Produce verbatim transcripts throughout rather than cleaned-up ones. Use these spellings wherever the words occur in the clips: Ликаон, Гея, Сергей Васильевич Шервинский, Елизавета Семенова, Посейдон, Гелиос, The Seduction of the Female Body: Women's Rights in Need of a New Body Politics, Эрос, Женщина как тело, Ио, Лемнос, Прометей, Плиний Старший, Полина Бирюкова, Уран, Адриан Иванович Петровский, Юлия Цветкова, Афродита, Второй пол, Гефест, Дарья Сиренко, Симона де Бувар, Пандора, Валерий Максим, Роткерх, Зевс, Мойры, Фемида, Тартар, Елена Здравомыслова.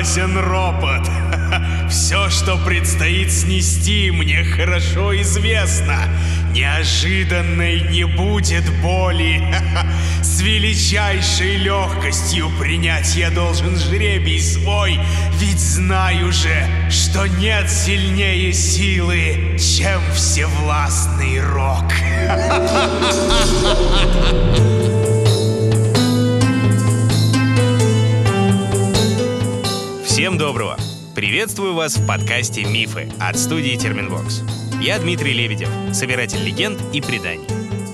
ужасен ропот. Все, что предстоит снести, мне хорошо известно. Неожиданной не будет боли. С величайшей легкостью принять я должен жребий свой, ведь знаю же, что нет сильнее силы, чем всевластный рок. Всем доброго! Приветствую вас в подкасте «Мифы» от студии Терменвокс. Я Дмитрий Лебедев, собиратель легенд и преданий.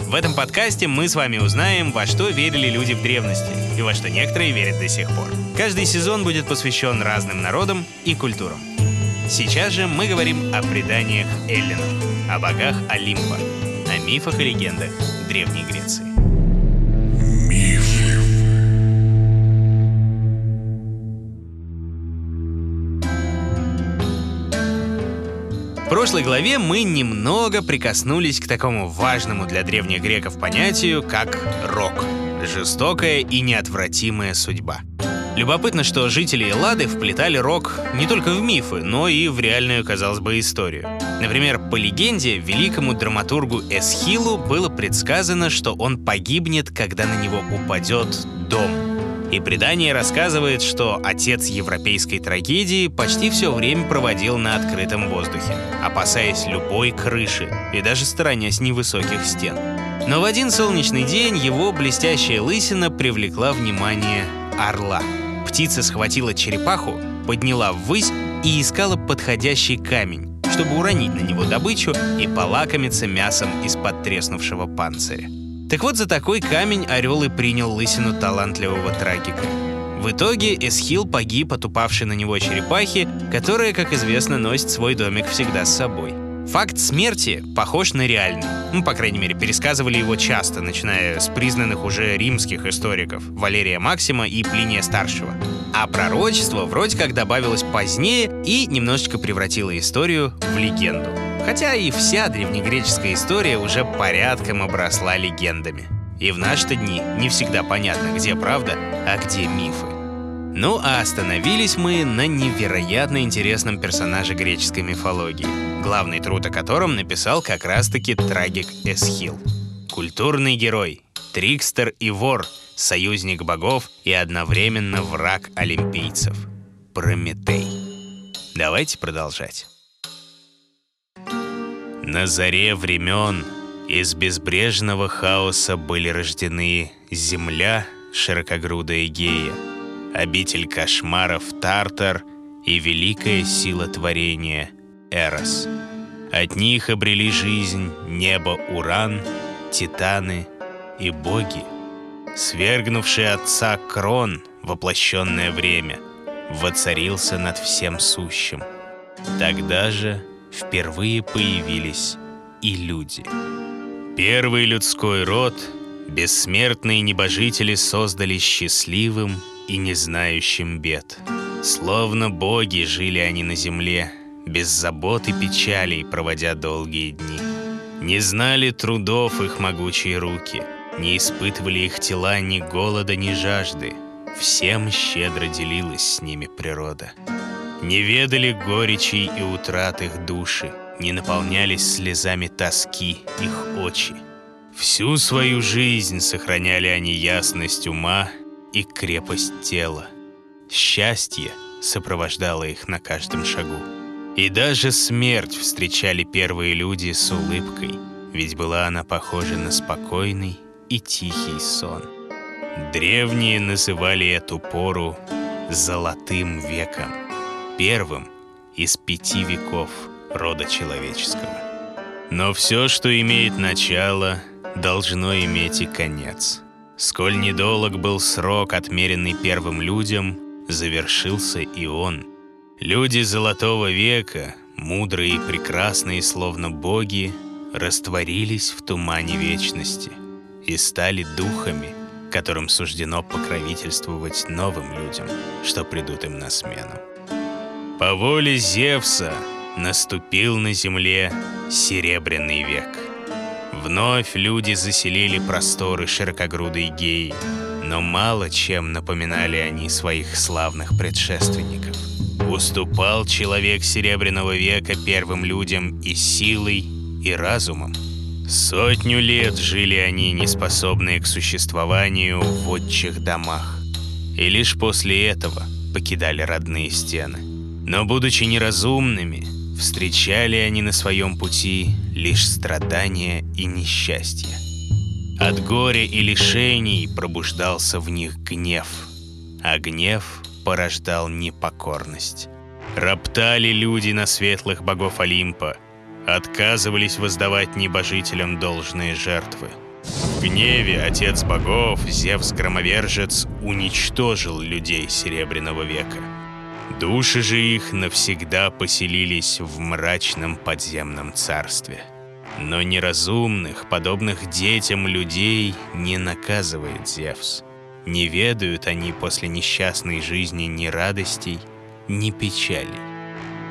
В этом подкасте мы с вами узнаем, во что верили люди в древности и во что некоторые верят до сих пор. Каждый сезон будет посвящен разным народам и культурам. Сейчас же мы говорим о преданиях эллинов, о богах Олимпа, о мифах и легендах Древней Греции. В прошлой главе мы немного прикоснулись к такому важному для древних греков понятию, как рок — жестокая и неотвратимая судьба. Любопытно, что жители Эллады вплетали рок не только в мифы, но и в реальную, казалось бы, историю. Например, по легенде, великому драматургу Эсхилу было предсказано, что он погибнет, когда на него упадет дом. И предание рассказывает, что отец европейской трагедии почти все время проводил на открытом воздухе, опасаясь любой крыши и даже сторонясь невысоких стен. Но в один солнечный день его блестящая лысина привлекла внимание орла. Птица схватила черепаху, подняла ввысь и искала подходящий камень, чтобы уронить на него добычу и полакомиться мясом из-под треснувшего панциря. Так вот, за такой камень орел и принял лысину талантливого трагика. В итоге Эсхил погиб от упавшей на него черепахи, которая, как известно, носит свой домик всегда с собой. Факт смерти похож на реальный. Ну, по крайней мере, пересказывали его часто, начиная с признанных уже римских историков Валерия Максима и Плиния Старшего. А пророчество вроде как добавилось позднее и немножечко превратило историю в легенду. Хотя и вся древнегреческая история уже порядком обросла легендами. И в наши-то дни не всегда понятно, где правда, а где мифы. Ну а остановились мы на невероятно интересном персонаже греческой мифологии, главный труд о котором написал как раз-таки трагик Эсхил. Культурный герой, трикстер и вор, союзник богов и одновременно враг олимпийцев. Прометей. Давайте продолжать. На заре времен из безбрежного хаоса были рождены земля, широкогрудая Гея, обитель кошмаров Тартар и великая сила творения Эрос. От них обрели жизнь небо Уран, титаны и боги, свергнувший отца Крон, воплощенное время, воцарился над всем сущим. Тогда же впервые появились и люди. Первый людской род бессмертные небожители создали счастливым и не знающим бед. Словно боги жили они на земле, без забот и печалей проводя долгие дни. Не знали трудов их могучие руки, не испытывали их тела ни голода, ни жажды. Всем щедро делилась с ними природа. Не ведали горечей и утрат их души, не наполнялись слезами тоски их очи. Всю свою жизнь сохраняли они ясность ума и крепость тела. Счастье сопровождало их на каждом шагу. И даже смерть встречали первые люди с улыбкой, ведь была она похожа на спокойный и тихий сон. Древние называли эту пору «золотым веком», первым из пяти веков рода человеческого. Но все, что имеет начало, должно иметь и конец. Сколь недолг был срок, отмеренный первым людям, завершился и он. Люди Золотого века, мудрые и прекрасные, словно боги, растворились в тумане вечности и стали духами, которым суждено покровительствовать новым людям, что придут им на смену. По воле Зевса наступил на земле Серебряный век. Вновь люди заселили просторы широкогрудой Геи, но мало чем напоминали они своих славных предшественников. Уступал человек Серебряного века первым людям и силой, и разумом. Сотню лет жили они, неспособные к существованию в отчих домах, и лишь после этого покидали родные стены. Но, будучи неразумными, встречали они на своем пути лишь страдания и несчастья. От горя и лишений пробуждался в них гнев, а гнев порождал непокорность. Роптали люди на светлых богов Олимпа, отказывались воздавать небожителям должные жертвы. В гневе отец богов, Зевс-громовержец, уничтожил людей Серебряного века. Души же их навсегда поселились в мрачном подземном царстве. Но неразумных, подобных детям людей, не наказывает Зевс. Не ведают они после несчастной жизни ни радостей, ни печали.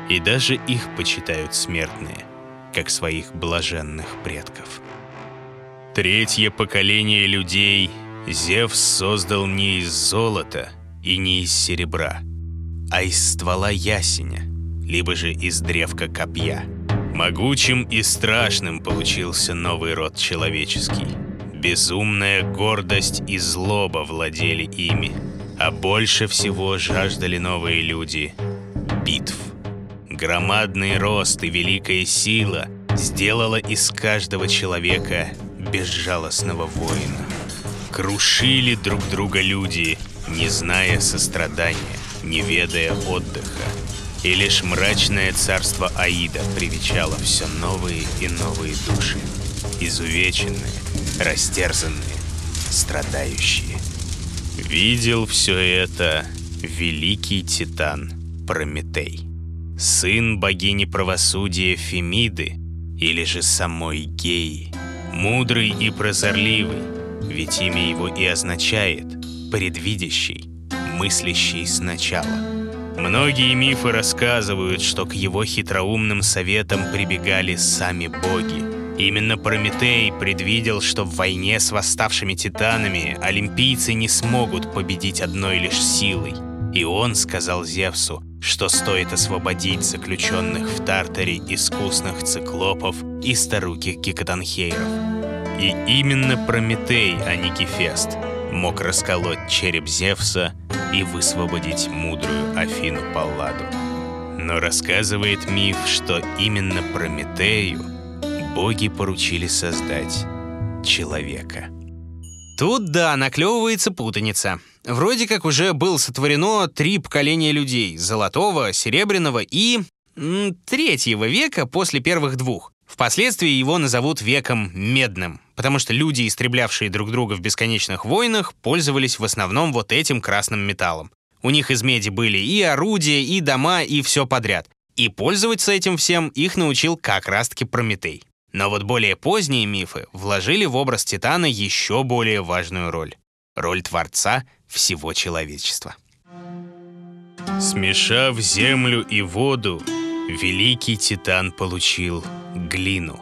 И даже их почитают смертные, как своих блаженных предков. Третье поколение людей Зевс создал не из золота и не из серебра, а из ствола ясеня, либо же из древка копья. Могучим и страшным получился новый род человеческий. Безумная гордость и злоба владели ими, а больше всего жаждали новые люди битв. Громадный рост и великая сила сделала из каждого человека безжалостного воина. Крушили друг друга люди, не зная сострадания, не ведая отдыха. И лишь мрачное царство Аида привечало все новые и новые души, изувеченные, растерзанные, страдающие. Видел все это великий титан Прометей, сын богини правосудия Фемиды или же самой Геи, мудрый и прозорливый, ведь имя его и означает «предвидящий», мыслящий сначала. Многие мифы рассказывают, что к его хитроумным советам прибегали сами боги. Именно Прометей предвидел, что в войне с восставшими титанами олимпийцы не смогут победить одной лишь силой. И он сказал Зевсу, что стоит освободить заключенных в Тартаре искусных циклопов и старуких гекатонхейров. И именно Прометей, а не Гефест, мог расколоть череп Зевса и высвободить мудрую Афину Палладу. Но рассказывает миф, что именно Прометею боги поручили создать человека. Тут, да, наклевывается путаница. Вроде как уже было сотворено три поколения людей — золотого, серебряного и м, третьего века после первых двух. Впоследствии его назовут веком медным, потому что люди, истреблявшие друг друга в бесконечных войнах, пользовались в основном вот этим красным металлом. У них из меди были и орудия, и дома, и все подряд. И пользоваться этим всем их научил как раз-таки Прометей. Но вот более поздние мифы вложили в образ Титана еще более важную роль. Роль Творца всего человечества. Смешав землю и воду, великий Титан получил глину,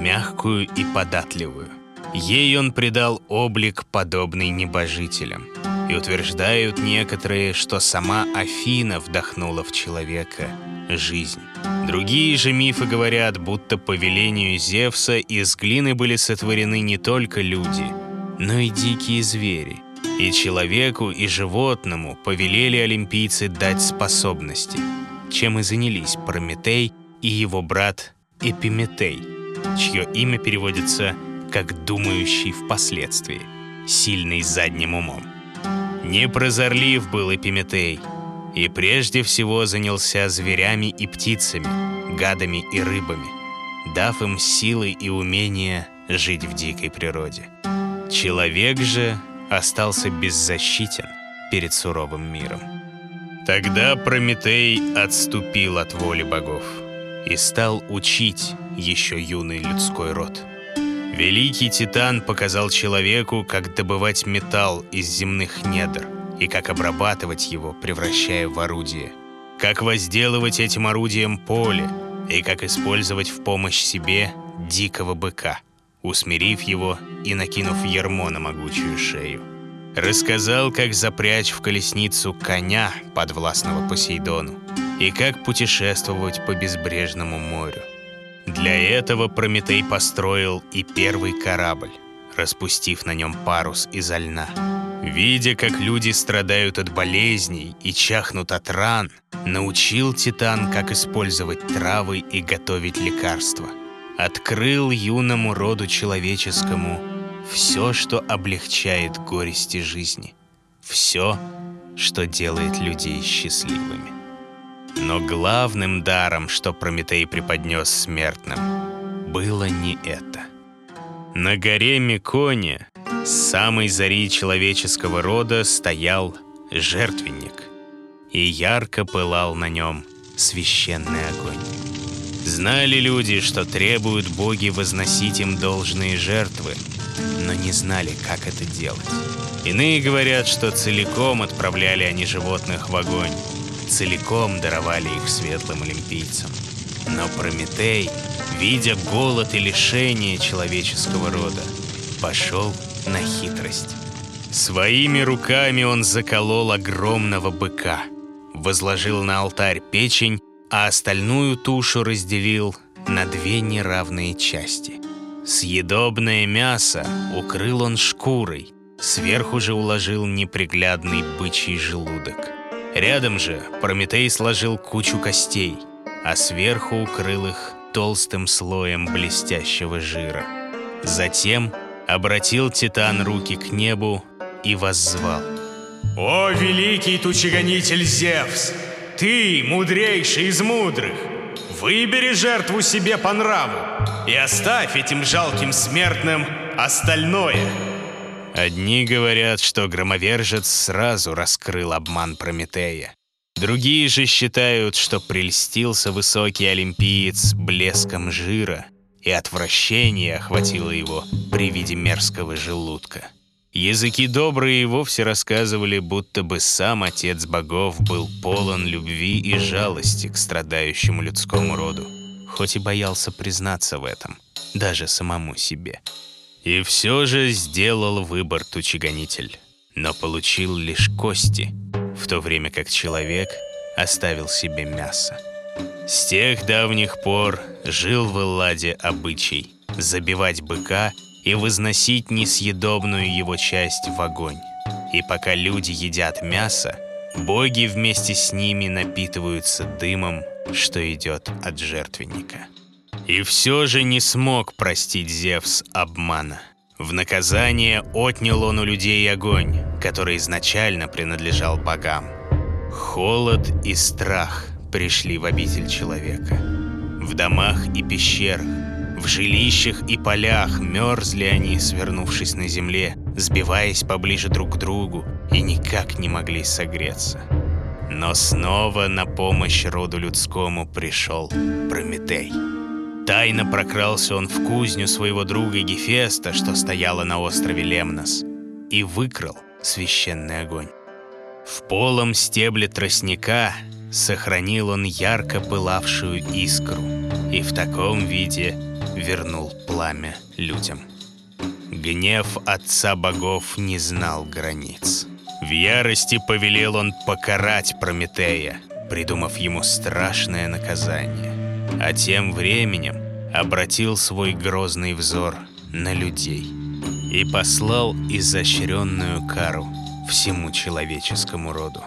мягкую и податливую. Ей он придал облик, подобный небожителям. И утверждают некоторые, что сама Афина вдохнула в человека жизнь. Другие же мифы говорят, будто по велению Зевса из глины были сотворены не только люди, но и дикие звери. И человеку, и животному повелели олимпийцы дать способности, чем и занялись Прометей и его брат Эпиметей, чье имя переводится как «думающий впоследствии», «сильный задним умом». Непрозорлив был Эпиметей, и прежде всего занялся зверями и птицами, гадами и рыбами, дав им силы и умения жить в дикой природе. Человек же остался беззащитен перед суровым миром. Тогда Прометей отступил от воли богов и стал учить еще юный людской род. Великий Титан показал человеку, как добывать металл из земных недр и как обрабатывать его, превращая в орудие, как возделывать этим орудием поле и как использовать в помощь себе дикого быка, усмирив его и накинув ярмо на могучую шею. Рассказал, как запрячь в колесницу коня подвластного Посейдону и как путешествовать по безбрежному морю. Для этого Прометей построил и первый корабль, распустив на нем парус изо льна. Видя, как люди страдают от болезней и чахнут от ран, научил Титан, как использовать травы и готовить лекарства. Открыл юному роду человеческому все, что облегчает горести жизни, все, что делает людей счастливыми. Но главным даром, что Прометей преподнес смертным, было не это. На горе Миконе с самой зари человеческого рода стоял жертвенник, и ярко пылал на нем священный огонь. Знали люди, что требуют боги возносить им должные жертвы, но не знали, как это делать. Иные говорят, что целиком отправляли они животных в огонь, целиком даровали их светлым олимпийцам. Но Прометей, видя голод и лишение человеческого рода, пошел на хитрость. Своими руками он заколол огромного быка, возложил на алтарь печень, а остальную тушу разделил на две неравные части. Съедобное мясо укрыл он шкурой, сверху же уложил неприглядный бычий желудок. Рядом же Прометей сложил кучу костей, а сверху укрыл их толстым слоем блестящего жира. Затем обратил Титан руки к небу и воззвал: «О, великий тучегонитель Зевс! Ты, мудрейший из мудрых, выбери жертву себе по нраву и оставь этим жалким смертным остальное!» Одни говорят, что громовержец сразу раскрыл обман Прометея. Другие же считают, что прельстился высокий олимпиец блеском жира, и отвращение охватило его при виде мерзкого желудка. Языки добрые вовсе рассказывали, будто бы сам отец богов был полон любви и жалости к страдающему людскому роду, хоть и боялся признаться в этом, даже самому себе. И все же сделал выбор тучегонитель, но получил лишь кости, в то время как человек оставил себе мясо. С тех давних пор жил в Элладе обычай забивать быка и возносить несъедобную его часть в огонь. И пока люди едят мясо, боги вместе с ними напитываются дымом, что идет от жертвенника. И все же не смог простить Зевс обмана. В наказание отнял он у людей огонь, который изначально принадлежал богам. Холод и страх пришли в обитель человека. В домах и пещерах, в жилищах и полях мерзли они, свернувшись на земле, сбиваясь поближе друг к другу, и никак не могли согреться. Но снова на помощь роду людскому пришел Прометей. Тайно прокрался он в кузню своего друга Гефеста, что стояла на острове Лемнос, и выкрал священный огонь. В полом стебле тростника сохранил он ярко пылавшую искру и в таком виде вернул пламя людям. Гнев отца богов не знал границ. В ярости повелел он покарать Прометея, придумав ему страшное наказание. А тем временем обратил свой грозный взор на людей и послал изощренную кару всему человеческому роду.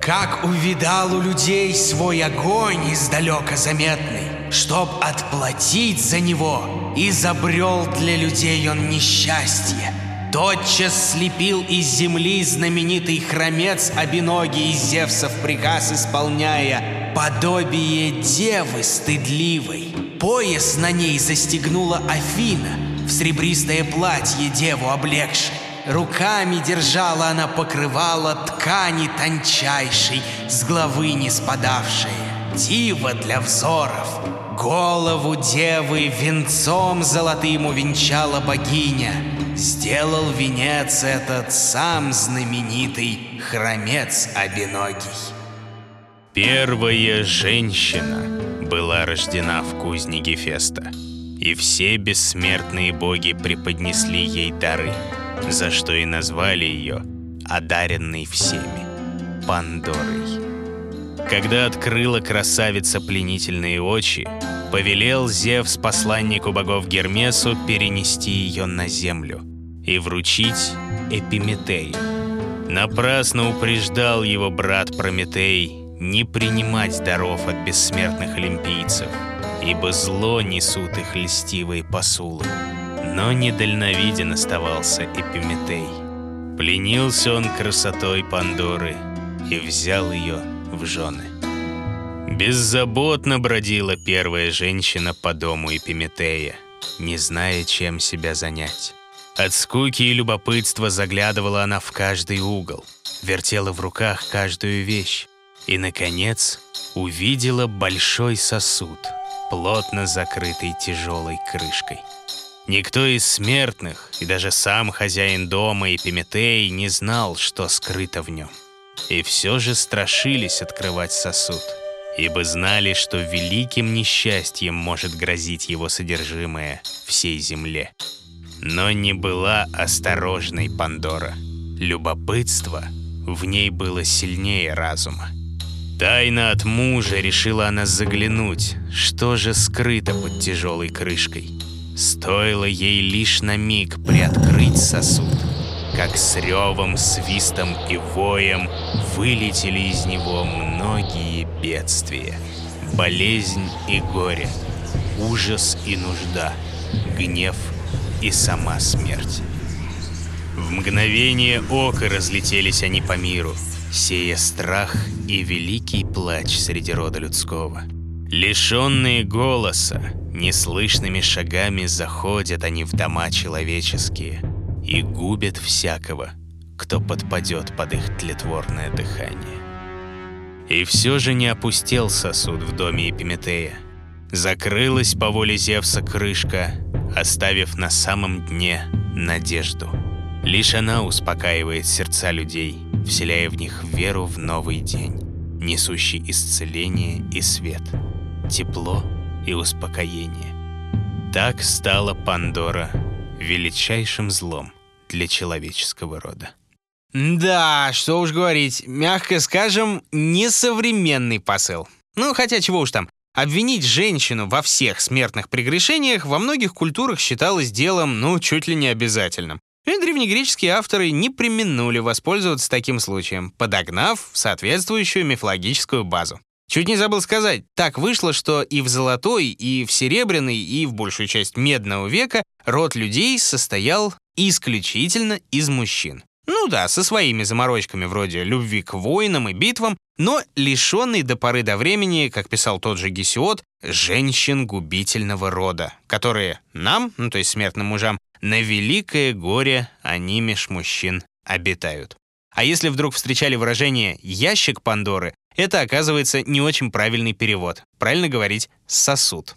«Как увидал у людей свой огонь издалека заметный, чтоб отплатить за него, изобрел для людей он несчастье. Тотчас слепил из земли знаменитый хромец обиногий из Зевсов приказ исполняя, подобие девы стыдливой. Пояс на ней застегнула Афина, в сребристое платье деву облегши. Руками держала она покрывало ткани тончайшей, с главы не спадавшей. Диво для взоров. Голову девы венцом золотым увенчала богиня. Сделал венец этот сам знаменитый хромец обиногий». Первая женщина была рождена в кузне Гефеста, и все бессмертные боги преподнесли ей дары, за что и назвали ее одаренной всеми Пандорой. Когда открыла красавица пленительные очи, повелел Зевс посланнику богов Гермесу перенести ее на землю и вручить Эпиметею. Напрасно упреждал его брат Прометей не принимать даров от бессмертных олимпийцев, ибо зло несут их льстивые посулы. Но недальновиден оставался Эпиметей. Пленился он красотой Пандоры и взял ее в жены. Беззаботно бродила первая женщина по дому Эпиметея, не зная, чем себя занять. От скуки и любопытства заглядывала она в каждый угол, вертела в руках каждую вещь и, наконец, увидела большой сосуд, плотно закрытый тяжелой крышкой. Никто из смертных и даже сам хозяин дома Эпиметей не знал, что скрыто в нем. И все же страшились открывать сосуд, ибо знали, что великим несчастьем может грозить его содержимое всей земле. Но не была осторожной Пандора. Любопытство в ней было сильнее разума. Тайно от мужа решила она заглянуть, что же скрыто под тяжелой крышкой. Стоило ей лишь на миг приоткрыть сосуд, как с ревом, свистом и воем вылетели из него многие бедствия. Болезнь и горе, ужас и нужда, гнев и сама смерть. В мгновение ока разлетелись они по миру, сея страх и великий плач среди рода людского. Лишенные голоса, неслышными шагами заходят они в дома человеческие и губят всякого, кто подпадет под их тлетворное дыхание. И все же не опустел сосуд в доме Эпиметея. Закрылась по воле Зевса крышка, оставив на самом дне надежду. Лишь она успокаивает сердца людей, вселяя в них веру в новый день, несущий исцеление и свет, тепло и успокоение. Так стала Пандора величайшим злом для человеческого рода. Да, что уж говорить, мягко скажем, несовременный посыл. Ну, хотя чего уж там. Обвинить женщину во всех смертных прегрешениях во многих культурах считалось делом, ну, чуть ли не обязательным. И древнегреческие авторы не преминули воспользоваться таким случаем, подогнав соответствующую мифологическую базу. Чуть не забыл сказать, так вышло, что и в Золотой, и в Серебряный, и в большую часть Медного века род людей состоял исключительно из мужчин. Ну да, со своими заморочками вроде любви к войнам и битвам, но лишенный до поры до времени, как писал тот же Гесиод, женщин губительного рода, которые нам, ну то есть смертным мужам, на великое горе они меж мужчин обитают. А если вдруг встречали выражение «ящик Пандоры», это, оказывается, не очень правильный перевод. Правильно говорить «сосуд».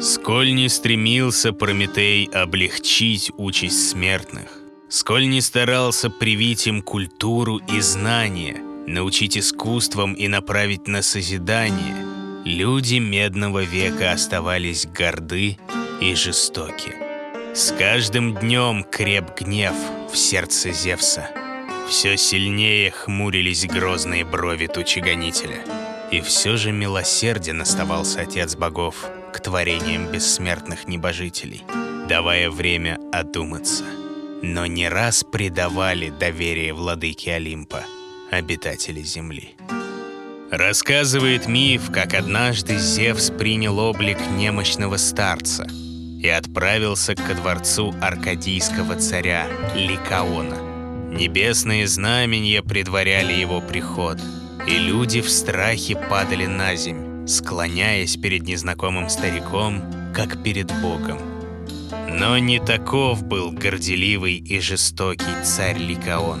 Сколь не стремился Прометей облегчить участь смертных, сколь не старался привить им культуру и знания, научить искусствам и направить на созидание, люди Медного века оставались горды и жестоки. С каждым днем креп гнев в сердце Зевса. Все сильнее хмурились грозные брови тучегонителя. И все же милосерден оставался отец богов к творениям бессмертных небожителей, давая время одуматься. Но не раз предавали доверие владыке Олимпа, обитатели земли. Рассказывает миф, как однажды Зевс принял облик немощного старца и отправился ко дворцу аркадийского царя Ликаона. Небесные знамения предваряли его приход, и люди в страхе падали на земь, склоняясь перед незнакомым стариком, как перед богом. Но не таков был горделивый и жестокий царь Ликаон.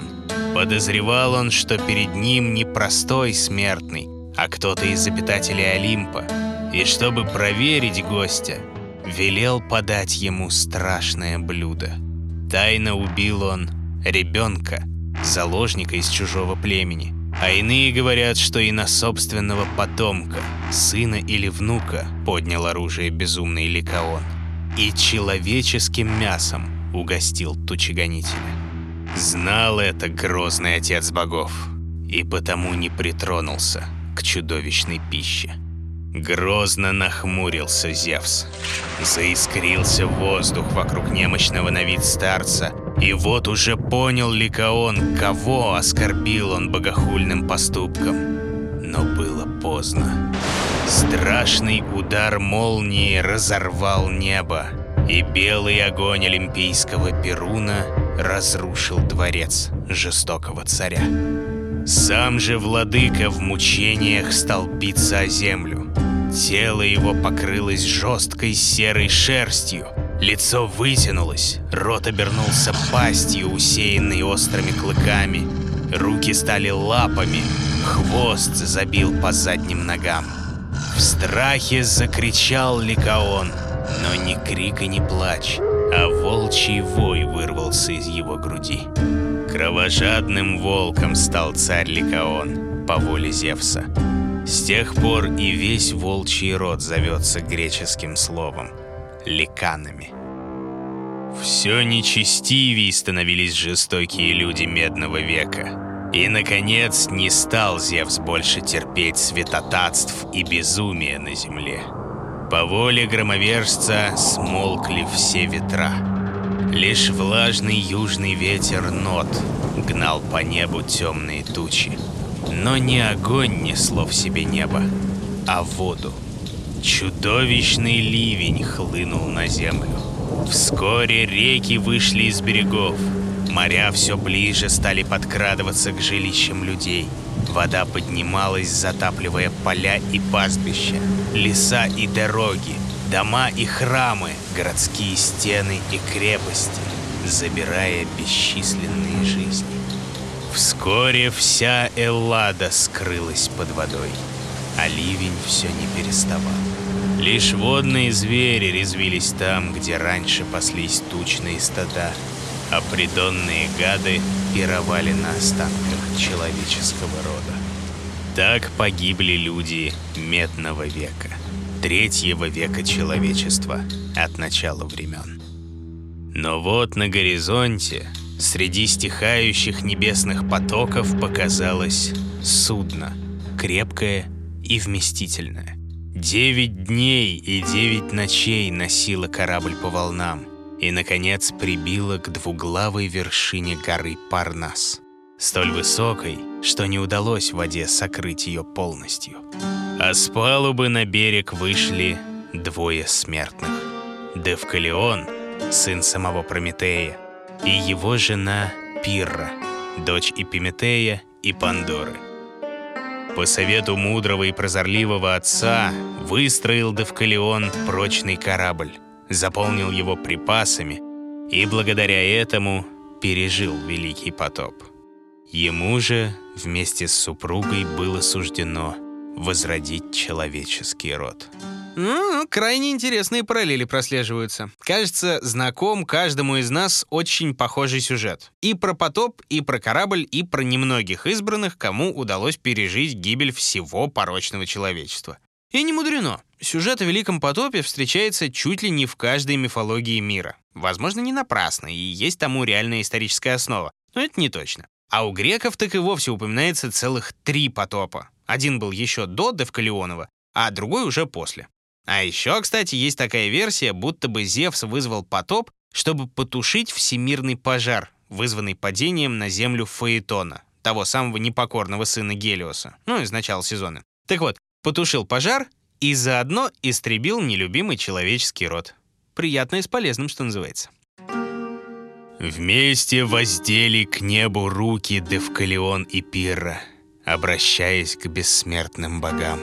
Подозревал он, что перед ним не простой смертный, а кто-то из обитателей Олимпа, и чтобы проверить гостя, велел подать ему страшное блюдо. Тайно убил он ребенка, заложника из чужого племени, а иные говорят, что и на собственного потомка, сына или внука, поднял оружие безумный Ликаон. И человеческим мясом угостил тучегонителя. Знал это грозный отец богов, и потому не притронулся к чудовищной пище. Грозно нахмурился Зевс. Заискрился воздух вокруг немощного на вид старца, и вот уже понял Ликаон, кого оскорбил он богохульным поступком. Но было поздно. Страшный удар молнии разорвал небо, и белый огонь олимпийского Перуна разрушил дворец жестокого царя. Сам же владыка в мучениях стал биться о землю. Тело его покрылось жесткой серой шерстью, лицо вытянулось, рот обернулся пастью, усеянной острыми клыками, руки стали лапами, хвост забил по задним ногам. В страхе закричал Ликаон, но ни крик и ни плач, а волчий вой вырвался из его груди. Кровожадным волком стал царь Ликаон по воле Зевса. С тех пор и весь волчий род зовется греческим словом — ликанами. Все нечестивее становились жестокие люди Медного века. И, наконец, не стал Зевс больше терпеть святотатств и безумия на земле. По воле громовержца смолкли все ветра. Лишь влажный южный ветер Нод гнал по небу темные тучи. Но не огонь несло в себе небо, а воду. Чудовищный ливень хлынул на землю. Вскоре реки вышли из берегов. Моря все ближе стали подкрадываться к жилищам людей. Вода поднималась, затапливая поля и пастбища, леса и дороги, дома и храмы, городские стены и крепости, забирая бесчисленные жизни. Вскоре вся Эллада скрылась под водой, а ливень все не переставал. Лишь водные звери резвились там, где раньше паслись тучные стада, а придонные гады пировали на останках человеческого рода. Так погибли люди Медного века, третьего века человечества от начала времен. Но вот на горизонте среди стихающих небесных потоков показалось судно, крепкое и вместительное. Девять дней и девять ночей носило корабль по волнам и, наконец, прибило к двуглавой вершине горы Парнас, столь высокой, что не удалось в воде сокрыть ее полностью. А с палубы на берег вышли двое смертных. Девкалион, сын самого Прометея, и его жена Пирра, дочь Эпиметея и Пандоры. По совету мудрого и прозорливого отца выстроил Девкалион прочный корабль, заполнил его припасами и благодаря этому пережил великий потоп. Ему же вместе с супругой было суждено возродить человеческий род. Ну, крайне интересные параллели прослеживаются. Кажется, знаком каждому из нас очень похожий сюжет. И про потоп, и про корабль, и про немногих избранных, кому удалось пережить гибель всего порочного человечества. И не мудрено. Сюжет о Великом потопе встречается чуть ли не в каждой мифологии мира. Возможно, не напрасно, и есть тому реальная историческая основа. Но это не точно. А у греков так и вовсе упоминается целых три потопа. Один был еще до Девкалионова, а другой уже после. А еще, кстати, есть такая версия, будто бы Зевс вызвал потоп, чтобы потушить всемирный пожар, вызванный падением на землю Фаэтона, того самого непокорного сына Гелиоса, ну, из начала сезона. Так вот, потушил пожар и заодно истребил нелюбимый человеческий род. Приятное с полезным, что называется. Вместе воздели к небу руки Девкалион и Пирра, обращаясь к бессмертным богам.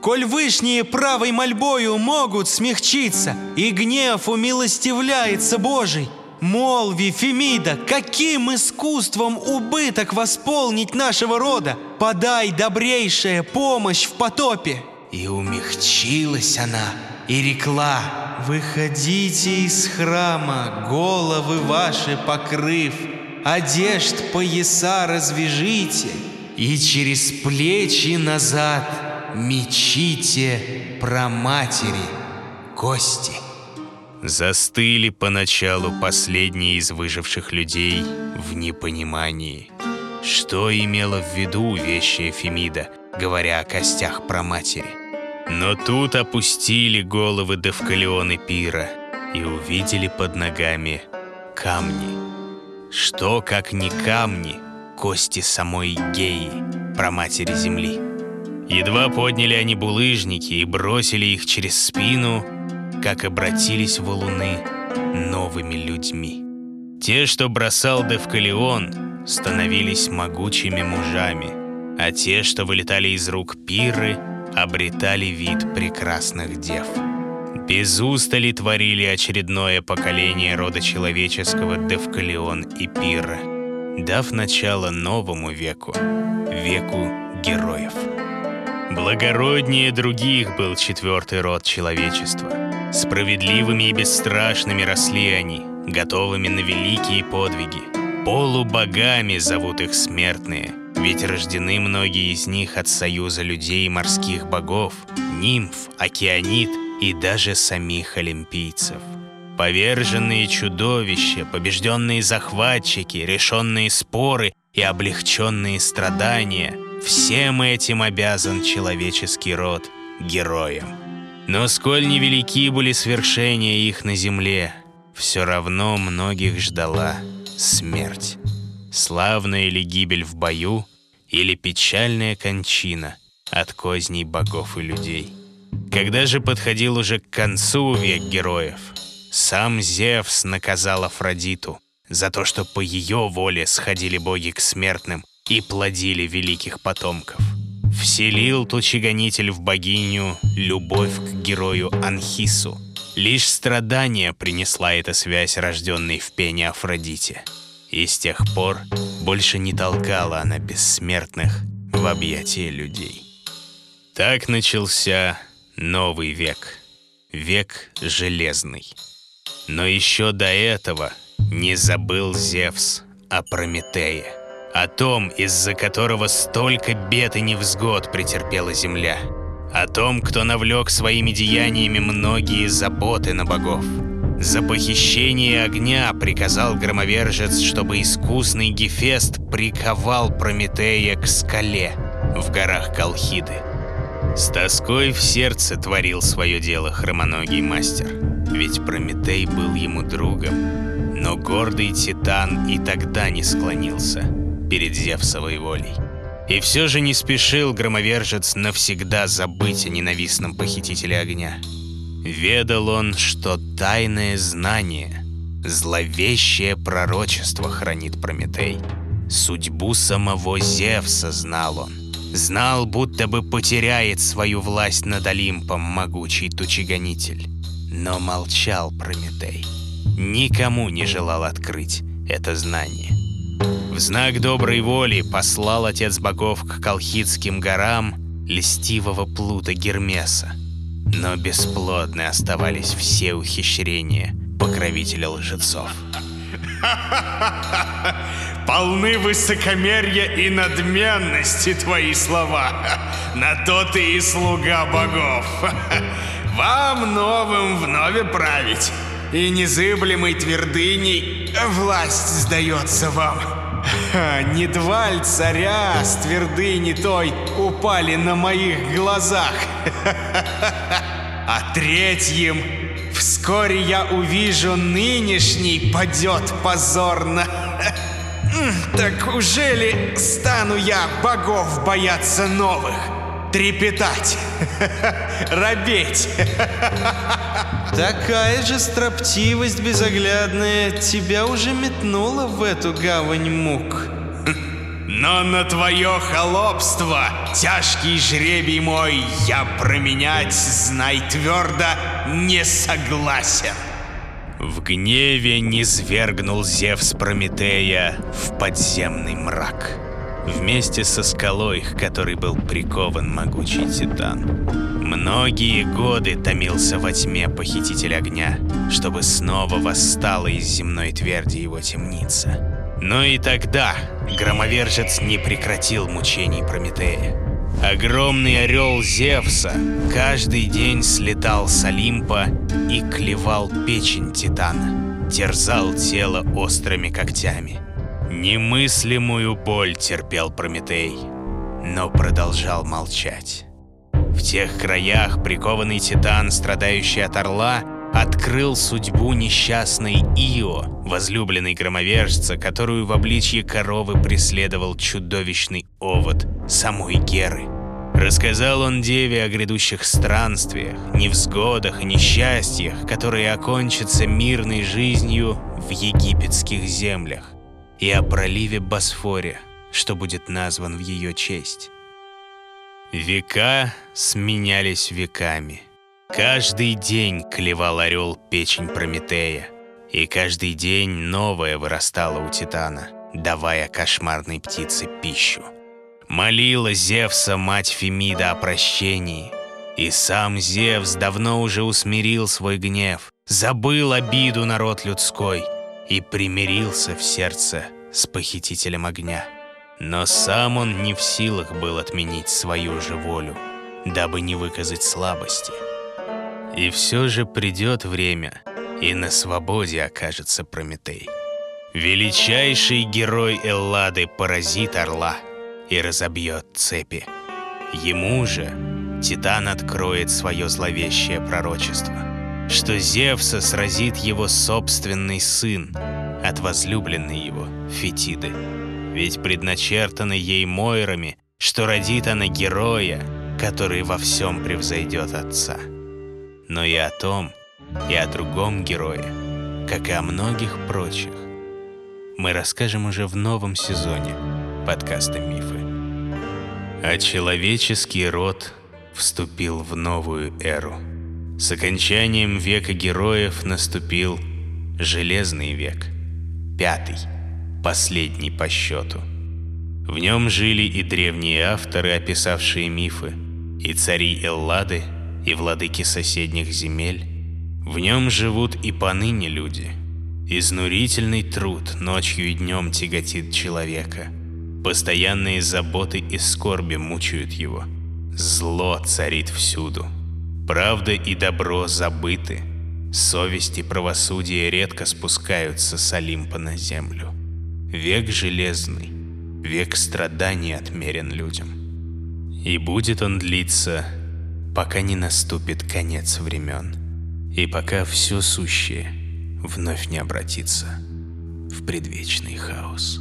«Коль вышние правой мольбою могут смягчиться, и гнев умилостивляется Божий, молви, Фемида, каким искусством убыток восполнить нашего рода? Подай добрейшая помощь в потопе!» И умягчилась она и рекла: «Выходите из храма, головы ваши покрыв, одежд пояса развяжите, и через плечи назад мечите праматери кости». Застыли поначалу последние из выживших людей в непонимании. Что имела в виду вещая Фемида, говоря о костях праматери? Но тут опустили головы Девкалион и Пирра и увидели под ногами камни. Что, как не камни, кости самой Геи, праматери Земли. Едва подняли они булыжники и бросили их через спину, как обратились валуны новыми людьми. Те, что бросал Девкалион, становились могучими мужами, а те, что вылетали из рук Пирры, обретали вид прекрасных дев. Без устали творили очередное поколение рода человеческого Девкалион и Пирра, дав начало новому веку, веку героев. Благороднее других был четвертый род человечества. Справедливыми и бесстрашными росли они, готовыми на великие подвиги. Полубогами зовут их смертные, ведь рождены многие из них от союза людей и морских богов, нимф, океанит и даже самих олимпийцев. Поверженные чудовища, побежденные захватчики, решенные споры и облегченные страдания — всем этим обязан человеческий род героям. Но сколь невелики были свершения их на земле, все равно многих ждала смерть. Славная ли гибель в бою, или печальная кончина от козней богов и людей. Когда же подходил уже к концу век героев, сам Зевс наказал Афродиту за то, что по ее воле сходили боги к смертным и плодили великих потомков. Вселил тучегонитель в богиню любовь к герою Анхису. Лишь страдание принесла эта связь, рожденной в пене Афродите. И с тех пор больше не толкала она бессмертных в объятия людей. Так начался новый век. Век железный. Но еще до этого не забыл Зевс о Прометее. О том, из-за которого столько бед и невзгод претерпела земля. О том, кто навлек своими деяниями многие заботы на богов. За похищение огня приказал громовержец, чтобы искусный Гефест приковал Прометея к скале в горах Колхиды. С тоской в сердце творил свое дело хромоногий мастер, ведь Прометей был ему другом. Но гордый титан и тогда не склонился перед Зевсовой волей. И все же не спешил громовержец навсегда забыть о ненавистном похитителе огня. Ведал он, что тайное знание, зловещее пророчество хранит Прометей. Судьбу самого Зевса знал он. Знал, будто бы потеряет свою власть над Олимпом могучий тучегонитель. Но молчал Прометей. Никому не желал открыть это знание. В знак доброй воли послал отец богов к Колхидским горам льстивого плута Гермеса. Но бесплодны оставались все ухищрения покровителя лжецов. Полны высокомерия и надменности твои слова. На то ты и слуга богов. Вам новым вновь править. И незыблемой твердыней власть сдается вам. Не два царя с твердыни той упали на моих глазах. А третьим вскоре я увижу, нынешний падет позорно. Так уже ли стану я богов бояться новых? Трепетать, робеть. Такая же строптивость безоглядная тебя уже метнула в эту гавань мук. Но на твое холопство, тяжкий жребий мой, я променять, знай твердо, не согласен. В гневе низвергнул Зевс Прометея в подземный мрак. Вместе со скалой, к которой был прикован могучий титан. Многие годы томился во тьме похититель огня, чтобы снова восстала из земной тверди его темница. Но и тогда громовержец не прекратил мучений Прометея. Огромный орел Зевса каждый день слетал с Олимпа и клевал печень Титана, терзал тело острыми когтями. Немыслимую боль терпел Прометей, но продолжал молчать. В тех краях прикованный Титан, страдающий от орла, открыл судьбу несчастной Ио, возлюбленной громовержца, которую в обличье коровы преследовал чудовищный овод самой Геры. Рассказал он деве о грядущих странствиях, невзгодах и несчастьях, которые окончатся мирной жизнью в египетских землях, и о проливе Босфоре, что будет назван в ее честь. Века сменялись веками. Каждый день клевал орел печень Прометея, и каждый день новое вырастало у Титана, давая кошмарной птице пищу. Молила Зевса мать Фемида о прощении, и сам Зевс давно уже усмирил свой гнев, забыл обиду народ людской и примирился в сердце с похитителем огня. Но сам он не в силах был отменить свою же волю, дабы не выказать слабости. И все же придет время, и на свободе окажется Прометей. Величайший герой Эллады поразит орла и разобьет цепи. Ему же Титан откроет свое зловещее пророчество, что Зевса сразит его собственный сын от возлюбленной его Фетиды. Ведь предначертано ей Мойрами, что родит она героя, который во всем превзойдет отца. Но и о том, и о другом герое, как и о многих прочих, мы расскажем уже в новом сезоне подкаста «Мифы». А человеческий род вступил в новую эру. С окончанием века героев наступил Железный век, пятый, последний по счету. В нем жили и древние авторы, описавшие мифы, и цари Эллады, и владыки соседних земель. В нем живут и поныне люди. Изнурительный труд ночью и днем тяготит человека. Постоянные заботы и скорби мучают его. Зло царит всюду. Правда и добро забыты. Совесть и правосудие редко спускаются с Олимпа на землю. Век железный, век страданий отмерен людям. И будет он длиться, пока не наступит конец времен, и пока все сущее вновь не обратится в предвечный хаос.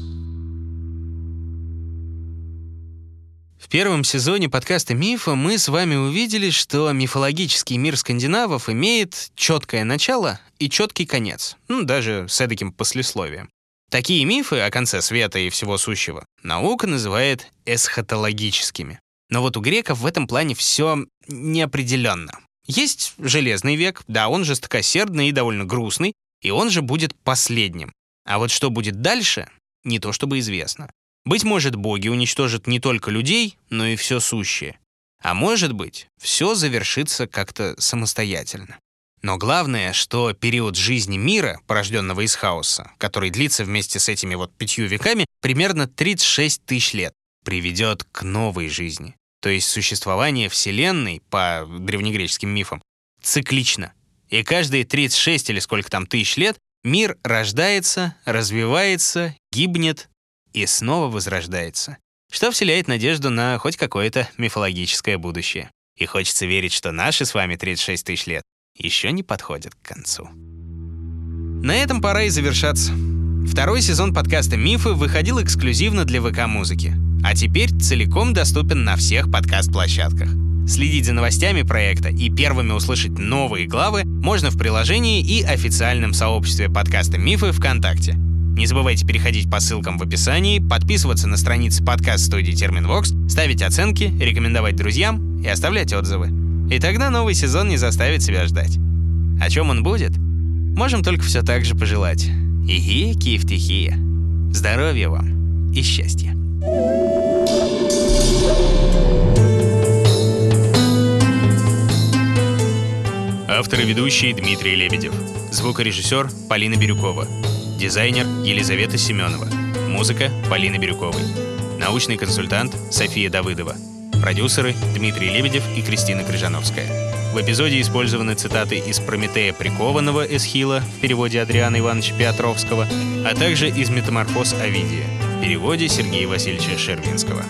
В первом сезоне подкаста «Мифа» мы с вами увидели, что мифологический мир скандинавов имеет четкое начало и четкий конец, ну, даже с эдаким послесловием. Такие мифы о конце света и всего сущего наука называет эсхатологическими. Но вот у греков в этом плане все неопределенно. Есть Железный век, да, он жестокосердный и довольно грустный, и он же будет последним. А вот что будет дальше, не то чтобы известно. Быть может, боги уничтожат не только людей, но и все сущее. А может быть, все завершится как-то самостоятельно. Но главное, что период жизни мира, порожденного из хаоса, который длится вместе с этими вот пятью веками, примерно тридцать шесть тысяч лет, приведет к новой жизни. То есть существование Вселенной, по древнегреческим мифам, циклично. И каждые тридцать шесть или сколько там тысяч лет мир рождается, развивается, гибнет и снова возрождается. Что вселяет надежду на хоть какое-то мифологическое будущее. И хочется верить, что наши с вами тридцать шесть тысяч лет еще не подходят к концу. На этом пора и завершаться. Второй сезон подкаста «Мифы» выходил эксклюзивно для ВК-музыки, а теперь целиком доступен на всех подкаст-площадках. Следить за новостями проекта и первыми услышать новые главы можно в приложении и официальном сообществе подкаста «Мифы» ВКонтакте. Не забывайте переходить по ссылкам в описании, подписываться на страницы подкаст-студии «Терменвокс», ставить оценки, рекомендовать друзьям и оставлять отзывы. И тогда новый сезон не заставит себя ждать. О чем он будет? Можем только все так же пожелать. Ихи, кифтихия. Здоровья вам и счастья. Автор и ведущий Дмитрий Лебедев. Звукорежиссер Полина Бирюкова. Дизайнер Елизавета Семенова. Музыка Полины Бирюковой. Научный консультант София Давыдова. Продюсеры Дмитрий Лебедев и Кристина Крыжановская. В эпизоде использованы цитаты из «Прометея прикованного» Эсхила в переводе Адриана Ивановича Петровского, а также из «Метаморфоз Овидия» в переводе Сергея Васильевича Шервинского.